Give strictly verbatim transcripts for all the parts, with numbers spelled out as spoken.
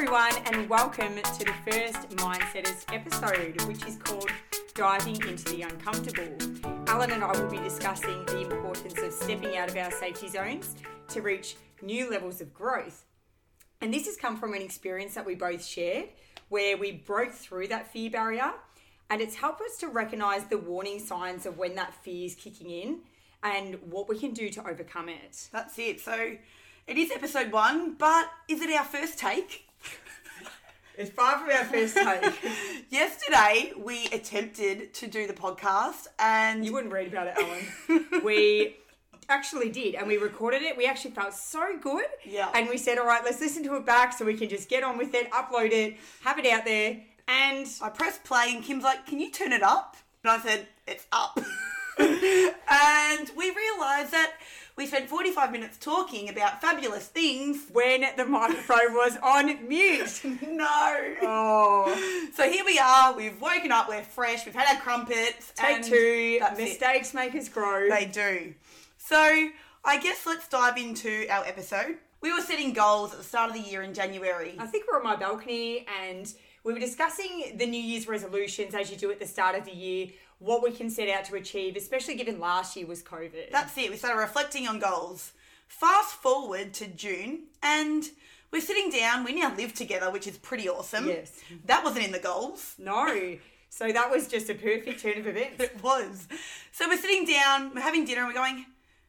everyone, and welcome to the first Mindsetters episode, which is called Diving into the Uncomfortable. Alan and I will be discussing the importance of stepping out of our safety zones to reach new levels of growth. And this has come from an experience that we both shared, where we broke through that fear barrier, and it's helped us to recognise the warning signs of when that fear is kicking in and what we can do to overcome it. That's it. So it is episode one, but is it our first take? It's far from our first take. Yesterday, we attempted to do the podcast and... You wouldn't read about it, Ellen. We... Actually did, and we recorded it. We actually felt so good. Yeah. And we said, all right, let's listen to it back so we can just get on with it, upload it, have it out there. And I pressed play and Kim's like, can you turn it up? And I said, it's up. And we realised that we spent forty-five minutes talking about fabulous things when the microphone was on mute. No. Oh. So here we are. We've woken up. We're fresh. We've had our crumpets. Take two. Mistakes it. Make us grow. They do. So I guess let's dive into our episode. We were setting goals at the start of the year in January. I think we're on my balcony and we were discussing the New Year's resolutions, as you do at the start of the year, what we can set out to achieve, especially given last year was COVID. That's it. We started reflecting on goals. Fast forward to June and we're sitting down. We now live together, which is pretty awesome. Yes. That wasn't in the goals. No. So that was just a perfect turn of events. It was. So we're sitting down, we're having dinner and we're going...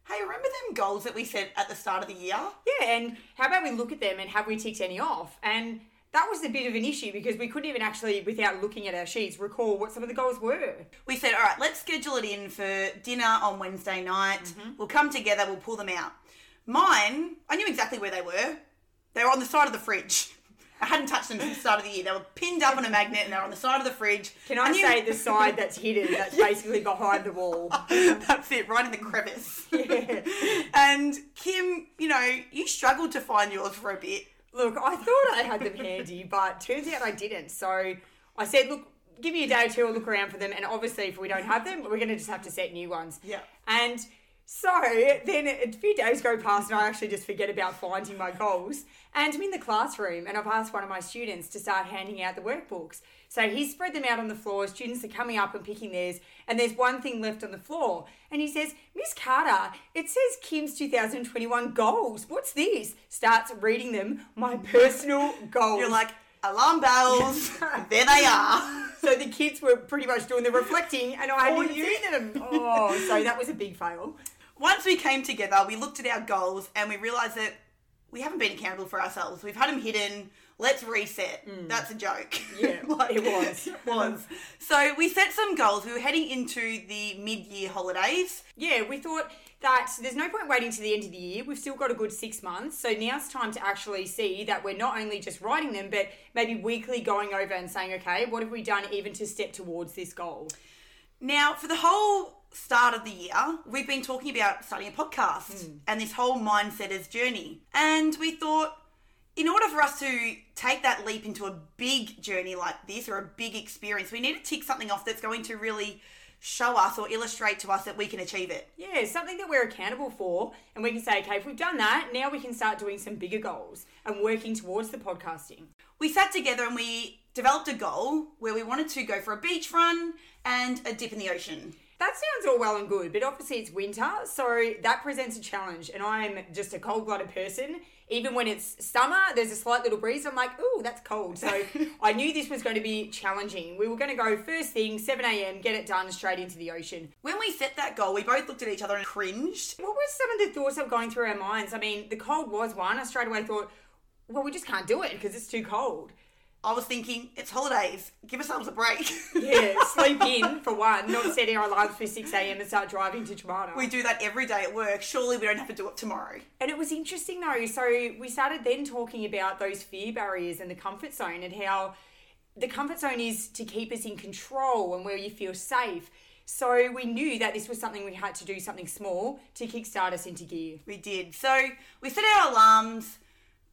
Hey, remember them goals that we set at the start of the year? Yeah, and how about we look at them and have we ticked any off? And that was a bit of an issue because we couldn't even actually, without looking at our sheets, recall what some of the goals were. We said, all right, let's schedule it in for dinner on Wednesday night. Mm-hmm. We'll come together, we'll pull them out. Mine, I knew exactly where they were. They were on the side of the fridge. I hadn't touched them since the start of the year. They were pinned up on a magnet and they were on the side of the fridge. Can I, I knew... say the side that's hidden, that's basically behind the wall? That's it, right in the crevice. Yeah. And Kim, you know, you struggled to find yours for a bit. Look, I thought I had them handy, but turns out I didn't. So I said, look, give me a day or two, I'll look around for them. And obviously if we don't have them, we're going to just have to set new ones. Yeah. And... So then a few days go past and I actually just forget about finding my goals. And I'm in the classroom and I've asked one of my students to start handing out the workbooks. So he's spread them out on the floor. Students are coming up and picking theirs. And there's one thing left on the floor. And he says, Miss Carter, it says Kim's two thousand twenty-one goals. What's this? Starts reading them. My personal goals. You're like, alarm bells. There they are. So the kids were pretty much doing the reflecting and I oh, knew them. Oh, so that was a big fail. Once we came together, we looked at our goals and we realised that we haven't been accountable for ourselves. We've had them hidden. Let's reset. Mm. That's a joke. Yeah, like, it was. It was. So we set some goals. We were heading into the mid-year holidays. Yeah, we thought that there's no point waiting to the end of the year. We've still got a good six months. So now it's time to actually see that we're not only just writing them, but maybe weekly going over and saying, okay, what have we done even to step towards this goal? Now, for the whole... start of the year, we've been talking about starting a podcast mm. and this whole Mindsetters journey. And we thought, in order for us to take that leap into a big journey like this or a big experience, we need to tick something off that's going to really show us or illustrate to us that we can achieve it. Yeah, something that we're accountable for and we can say, okay, if we've done that, now we can start doing some bigger goals and working towards the podcasting. We sat together and we developed a goal where we wanted to go for a beach run and a dip in the ocean. That sounds all well and good, but obviously it's winter, so that presents a challenge. And I'm just a cold-blooded person. Even when it's summer, there's a slight little breeze. I'm like, ooh, that's cold. So I knew this was going to be challenging. We were going to go first thing, seven a.m, get it done, straight into the ocean. When we set that goal, we both looked at each other and cringed. What were some of the thoughts that were going through our minds? I mean, the cold was one. I straight away thought, well, we just can't do it because it's too cold. I was thinking, it's holidays. Give ourselves a break. Yeah, sleep in for one, not setting our alarms for six a.m. and start driving to Toronto. We do that every day at work. Surely we don't have to do it tomorrow. And it was interesting though. So we started then talking about those fear barriers and the comfort zone and how the comfort zone is to keep us in control and where you feel safe. So we knew that this was something we had to do, something small to kickstart us into gear. We did. So we set our alarms.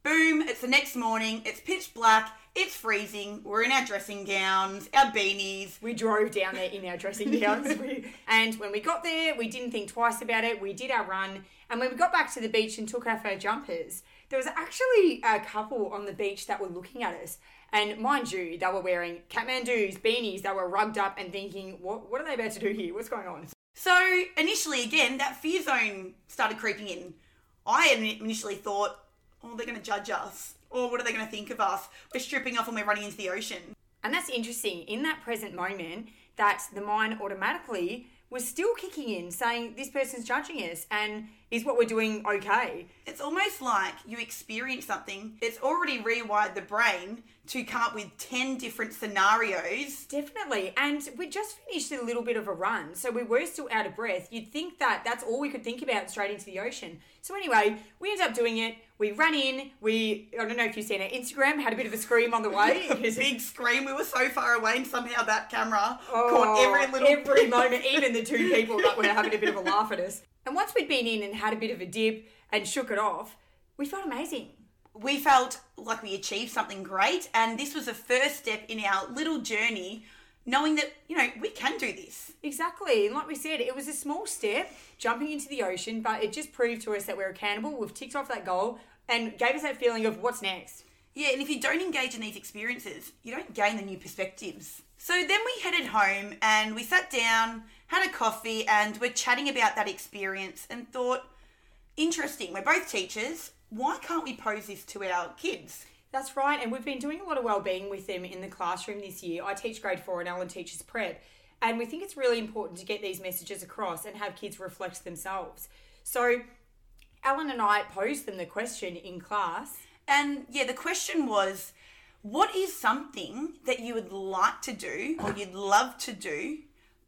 Boom, it's the next morning. It's pitch black. It's freezing. We're in our dressing gowns, our beanies. We drove down there in our dressing gowns. We, and when we got there, we didn't think twice about it. We did our run. And when we got back to the beach and took off our jumpers, there was actually a couple on the beach that were looking at us. And mind you, they were wearing Kathmandu's, beanies, they were rugged up and thinking, what, what are they about to do here? What's going on? So initially, again, that fear zone started creeping in. I initially thought, oh, they're going to judge us. Or what are they going to think of us? We're stripping off and we're running into the ocean. And that's interesting. In that present moment, that the mind automatically was still kicking in, saying this person's judging us and is what we're doing okay? It's almost like you experience something. It's already rewired the brain to come up with ten different scenarios. Definitely. And we just finished a little bit of a run, so we were still out of breath. You'd think that that's all we could think about, straight into the ocean. So anyway, we ended up doing it. We ran in. We, I don't know if you've seen it, Instagram had a bit of a scream on the way. Big scream. We were so far away and somehow that camera oh, caught every little... Every moment, even the two people that were having a bit of a laugh at us. And once we'd been in and had a bit of a dip and shook it off, we felt amazing. We felt like we achieved something great, and this was the first step in our little journey, knowing that, you know, we can do this. Exactly. And like we said, it was a small step jumping into the ocean, but it just proved to us that we're accountable. We've ticked off that goal and gave us that feeling of what's next. Yeah, and if you don't engage in these experiences, you don't gain the new perspectives. So then we headed home and we sat down, had a coffee, and we're chatting about that experience and thought, interesting, we're both teachers. Why can't we pose this to our kids? That's right, and we've been doing a lot of wellbeing with them in the classroom this year. I teach grade four and Ellen teaches prep, and we think it's really important to get these messages across and have kids reflect themselves. So Ellen and I posed them the question in class. And yeah, the question was, what is something that you would like to do or you'd love to do,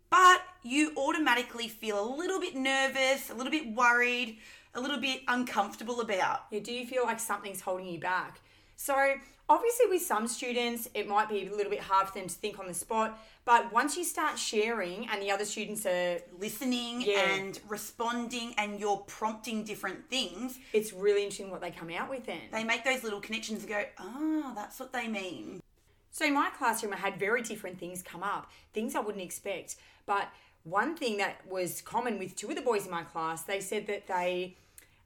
but you automatically feel a little bit nervous, a little bit worried, a little bit uncomfortable about? Yeah, do you feel like something's holding you back? So obviously with some students, it might be a little bit hard for them to think on the spot, but once you start sharing and the other students are listening yeah. and responding and you're prompting different things, it's really interesting what they come out with then. They make those little connections and go, ah, oh, that's what they mean. So in my classroom, I had very different things come up, things I wouldn't expect. But one thing that was common with two of the boys in my class, they said that they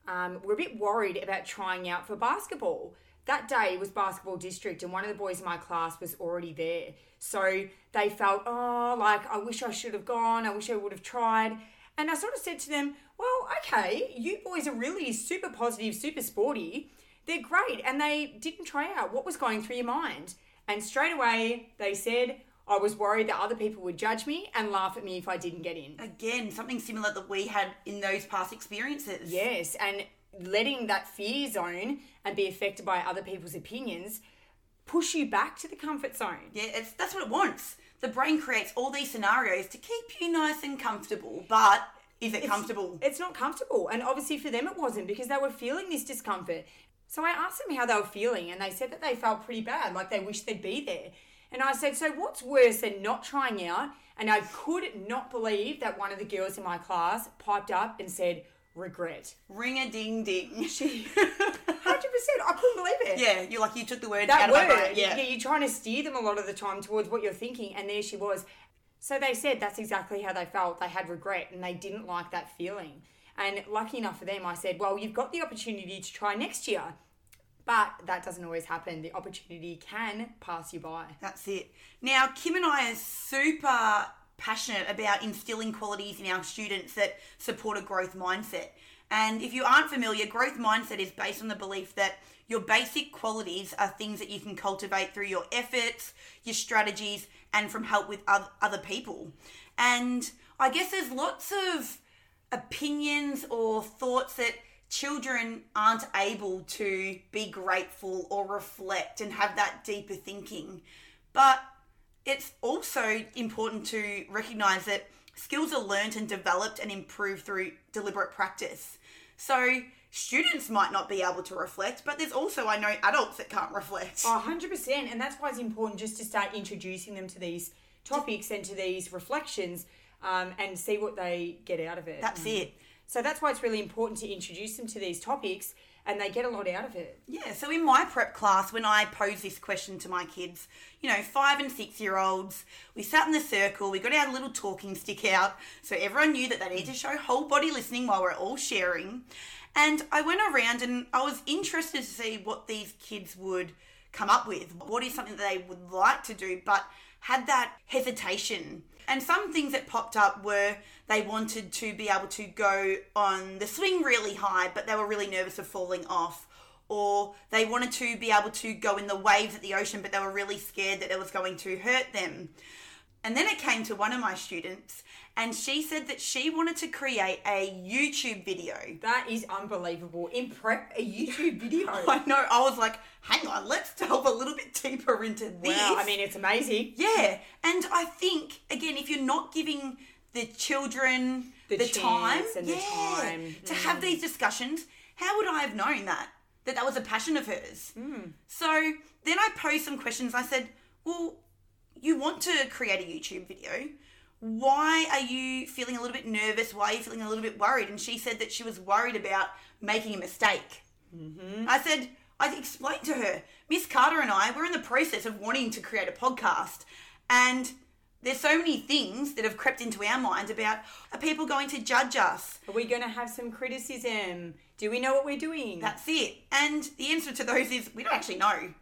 um, were a bit worried about trying out for basketball. That day was basketball district and one of the boys in my class was already there. So they felt, oh, like, I wish I should have gone. I wish I would have tried. And I sort of said to them, well, okay, you boys are really super positive, super sporty. They're great. And they didn't try out. What was going through your mind? And straight away they said, I was worried that other people would judge me and laugh at me if I didn't get in. Again, something similar that we had in those past experiences. Yes, and letting that fear zone and be affected by other people's opinions push you back to the comfort zone. Yeah, it's, that's what it wants. The brain creates all these scenarios to keep you nice and comfortable, but is it it's, comfortable? It's not comfortable. And obviously for them it wasn't, because they were feeling this discomfort. So I asked them how they were feeling and they said that they felt pretty bad, like they wished they'd be there. And I said, so what's worse than not trying out? And I could not believe that one of the girls in my class piped up and said, regret. Ring-a-ding-ding. She, one hundred percent. I couldn't believe it. Yeah, you're like, you took the word that out word, of my brain. Yeah. yeah, you're trying to steer them a lot of the time towards what you're thinking, and there she was. So they said that's exactly how they felt. They had regret, and they didn't like that feeling. And lucky enough for them, I said, well, you've got the opportunity to try next year. But that doesn't always happen. The opportunity can pass you by. That's it. Now, Kim and I are super passionate about instilling qualities in our students that support a growth mindset. And if you aren't familiar, growth mindset is based on the belief that your basic qualities are things that you can cultivate through your efforts, your strategies, and from help with other people. And I guess there's lots of opinions or thoughts that children aren't able to be grateful or reflect and have that deeper thinking. But it's also important to recognise that skills are learnt and developed and improved through deliberate practice. So students might not be able to reflect, but there's also, I know, adults that can't reflect. Oh, one hundred percent. And that's why it's important just to start introducing them to these topics and to these reflections um, and see what they get out of it. That's mm. it. So that's why it's really important to introduce them to these topics, and they get a lot out of it. Yeah, so in my prep class, when I posed this question to my kids, you know, five and six-year-olds, we sat in the circle, we got our little talking stick out, so everyone knew that they need to show whole body listening while we're all sharing. And I went around and I was interested to see what these kids would come up with. What is something that they would like to do, but had that hesitation. And some things that popped up were they wanted to be able to go on the swing really high, but they were really nervous of falling off. Or they wanted to be able to go in the waves at the ocean, but they were really scared that it was going to hurt them. And then it came to one of my students, and she said that she wanted to create a YouTube video. That is unbelievable. In prep, a YouTube video. I know. I was like, hang on, let's delve a little bit deeper into this. Wow, I mean, it's amazing. Yeah. And I think, again, if you're not giving the children the, the time, and yeah, the time. to mm. have these discussions, how would I have known that? That that was a passion of hers. Mm. So then I posed some questions. I said, well, you want to create a YouTube video. Why are you feeling a little bit nervous? Why are you feeling a little bit worried? And she said that she was worried about making a mistake. Mm-hmm. I said, I explained to her, Miss Carter and I, we're in the process of wanting to create a podcast. And there's so many things that have crept into our minds about, are people going to judge us? Are we going to have some criticism? Do we know what we're doing? That's it. And the answer to those is we don't actually know.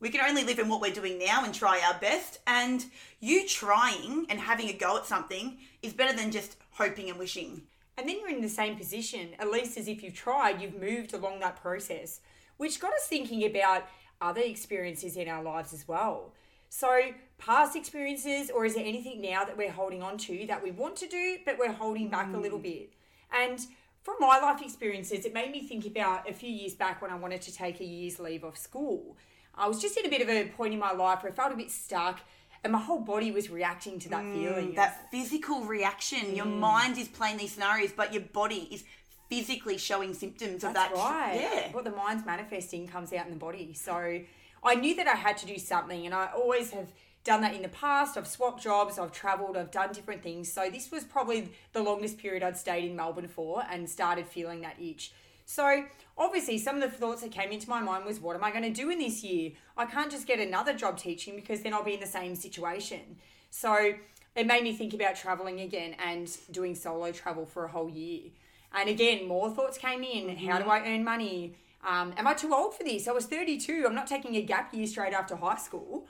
We can only live in what we're doing now and try our best. And you trying and having a go at something is better than just hoping and wishing. And then you're in the same position, at least as if you've tried, you've moved along that process, which got us thinking about other experiences in our lives as well. So past experiences, or is there anything now that we're holding on to that we want to do, but we're holding back mm. a little bit? And from my life experiences, it made me think about a few years back when I wanted to take a year's leave off school. I was just in a bit of a point in my life where I felt a bit stuck, and my whole body was reacting to that mm, feeling. That physical reaction. Mm. Your mind is playing these scenarios, but your body is physically showing symptoms That's of that. That's right. Yeah. What the mind's manifesting comes out in the body. So I knew that I had to do something, and I always have done that in the past. I've swapped jobs, I've travelled, I've done different things. So this was probably the longest period I'd stayed in Melbourne for and started feeling that itch. So obviously some of the thoughts that came into my mind was, what am I going to do in this year? I can't just get another job teaching, because then I'll be in the same situation. So it made me think about travelling again and doing solo travel for a whole year. And again, more thoughts came in. Mm-hmm. How do I earn money? Um, am I too old for this? I was thirty-two. I'm not taking a gap year straight after high school.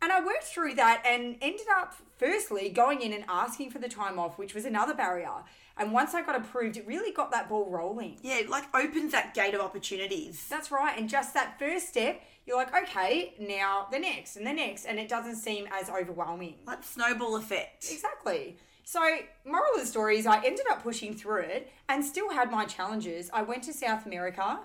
And I worked through that and ended up firstly going in and asking for the time off, which was another barrier. And once I got approved, it really got that ball rolling. Yeah, it like opens that gate of opportunities. That's right. And just that first step, you're like, okay, now the next and the next. And it doesn't seem as overwhelming. That snowball effect. Exactly. So moral of the story is I ended up pushing through it and still had my challenges. I went to South America.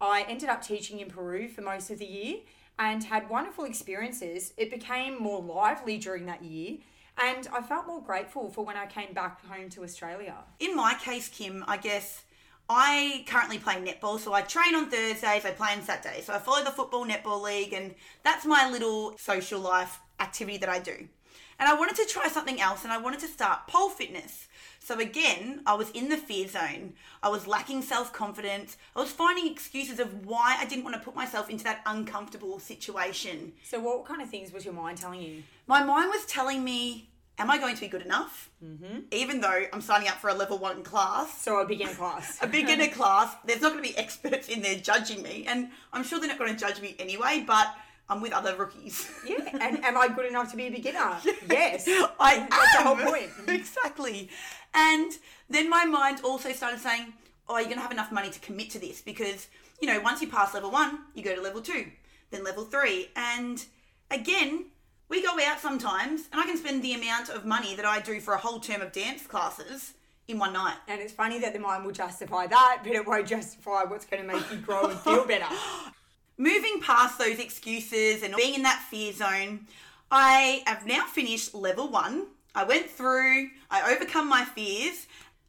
I ended up teaching in Peru for most of the year, and had wonderful experiences. It became more lively during that year, and I felt more grateful for when I came back home to Australia. In my case, Kim, I guess I currently play netball, so I train on Thursdays, I play on Saturdays. So I follow the Football Netball League, and that's my little social life activity that I do. And I wanted to try something else, and I wanted to start pole fitness. So again, I was in the fear zone. I was lacking self-confidence. I was finding excuses of why I didn't want to put myself into that uncomfortable situation. So what kind of things was your mind telling you? My mind was telling me, am I going to be good enough? Mm-hmm. Even though I'm signing up for a level one class. So a beginner class. a beginner class. There's not going to be experts in there judging me. And I'm sure they're not going to judge me anyway, but I'm with other rookies. Yeah, and am I good enough to be a beginner? Yes. I am. That's the whole point. Exactly. And then my mind also started saying, oh, you're going to have enough money to commit to this, because, you know, once you pass level one, you go to level two, then level three. And again, we go out sometimes, and I can spend the amount of money that I do for a whole term of dance classes in one night. And it's funny that the mind will justify that, but it won't justify what's going to make you grow and feel better. Moving past those excuses and being in that fear zone, I have now finished level one. I went through, I overcome my fears.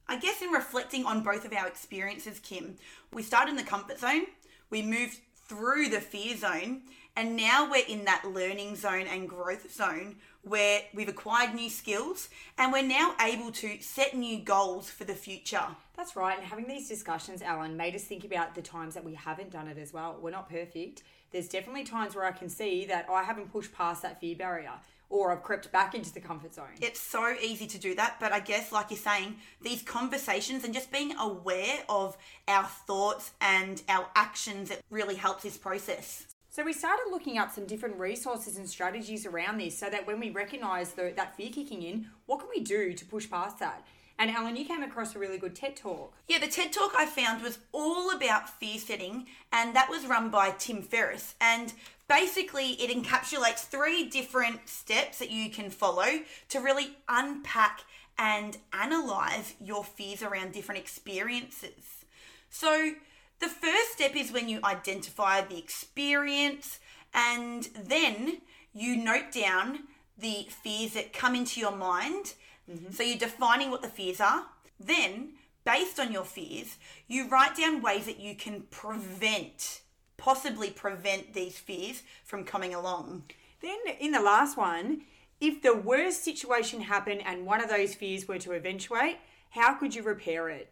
I guess in reflecting on both of our experiences, Kim, we started in the comfort zone, we moved through the fear zone, And now we're in that learning zone and growth zone where we've acquired new skills and we're now able to set new goals for the future. That's right. And having these discussions, Alan, made us think about the times that we haven't done it as well. We're not perfect. There's definitely times where I can see that I haven't pushed past that fear barrier, or I've crept back into the comfort zone. It's so easy to do that. But I guess, like you're saying, these conversations and just being aware of our thoughts and our actions, it really helps this process. So we started looking up some different resources and strategies around this so that when we recognise that fear kicking in, what can we do to push past that? And Alan, you came across a really good TED Talk. Yeah, the TED Talk I found was all about fear setting, and that was run by Tim Ferriss. And basically, it encapsulates three different steps that you can follow to really unpack and analyse your fears around different experiences. So the first step is when you identify the experience, and then you note down the fears that come into your mind. Mm-hmm. So you're defining what the fears are. Then, based on your fears, you write down ways that you can prevent, possibly prevent these fears from coming along. Then in the last one, if the worst situation happened and one of those fears were to eventuate, how could you repair it?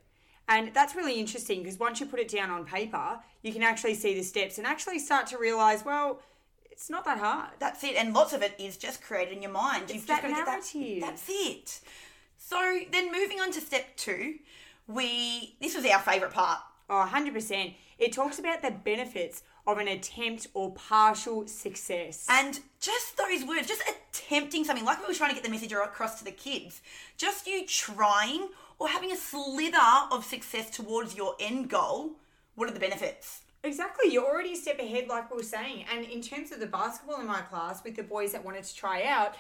And that's really interesting because once you put it down on paper, you can actually see the steps and actually start to realise, well, it's not that hard. That's it. And lots of it is just created in your mind. It's You've that just got narrative. That, that's it. So then moving on to step two, we this was our favourite part. Oh, one hundred percent. It talks about the benefits of an attempt or partial success. And just those words, just attempting something, like we were trying to get the message across to the kids, just you trying or having a slither of success towards your end goal, what are the benefits? Exactly. You're already a step ahead, like we were saying. And in terms of the basketball in my class with the boys that wanted to try out,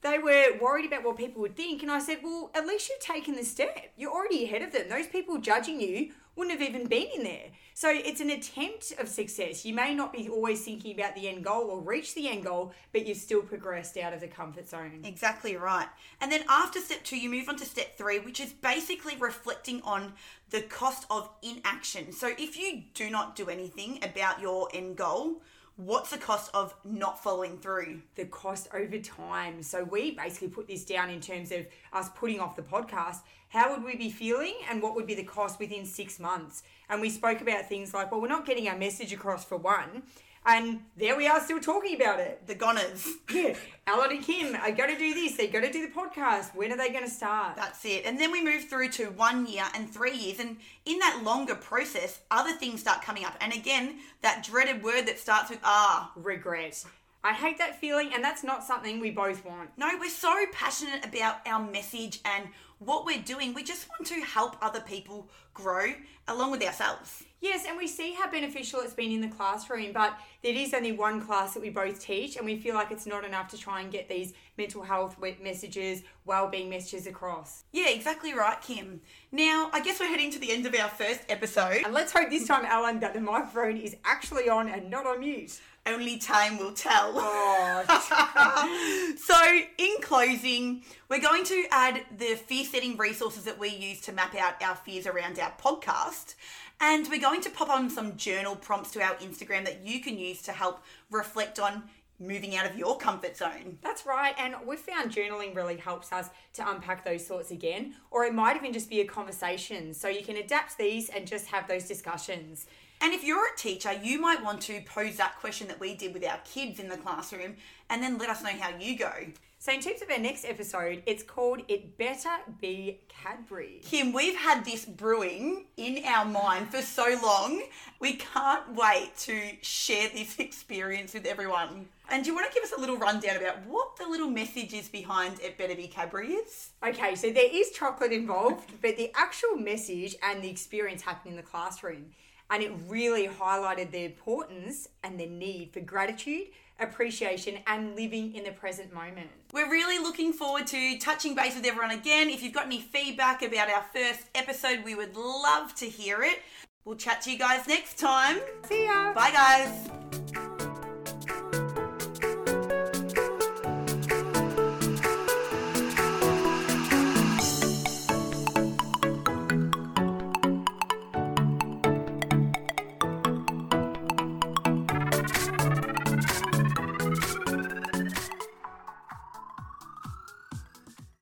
they were worried about what people would think. And I said, well, at least you've taken the step. You're already ahead of them. Those people judging you wouldn't have even been in there. So it's an attempt of success. You may not be always thinking about the end goal or reach the end goal, but you've still progressed out of the comfort zone. Exactly right. And then after step two, you move on to step three, which is basically reflecting on the cost of inaction. So if you do not do anything about your end goal, what's the cost of not following through? The cost over time. So we basically put this down in terms of us putting off the podcast. How would we be feeling and what would be the cost within six months? And we spoke about things like, well, we're not getting our message across for one. And there we are still talking about it. The goners. Yeah. Alan and Kim are going to do this. They're going to do the podcast. When are they going to start? That's it. And then we move through to one year and three years. And in that longer process, other things start coming up. And again, that dreaded word that starts with R. Regret. I hate that feeling. And that's not something we both want. No, we're so passionate about our message and what we're doing. We just want to help other people grow along with ourselves. Yes, and we see how beneficial it's been in the classroom, but there is only one class that we both teach, and we feel like it's not enough to try and get these mental health messages, wellbeing messages across. Yeah, exactly right, Kim. Now, I guess we're heading to the end of our first episode. And let's hope this time, Alan, that the microphone is actually on and not on mute. Only time will tell. Oh. So, in closing, we're going to add the fear-setting resources that we use to map out our fears around our podcast. And we're going to pop on some journal prompts to our Instagram that you can use to help reflect on moving out of your comfort zone. That's right. And we've found journaling really helps us to unpack those thoughts again, or it might even just be a conversation. So you can adapt these and just have those discussions. And if you're a teacher, you might want to pose that question that we did with our kids in the classroom and then let us know how you go. So in terms of our next episode, it's called It Better Be Cadbury. Kim, we've had this brewing in our mind for so long. We can't wait to share this experience with everyone. And do you want to give us a little rundown about what the little message is behind It Better Be Cadbury is? Okay, so there is chocolate involved, but the actual message and the experience happened in the classroom. And it really highlighted the importance and the need for gratitude, appreciation, and living in the present moment. We're really looking forward to touching base with everyone again. If you've got any feedback about our first episode, we would love to hear it. We'll chat to you guys next time. See ya. Bye, guys.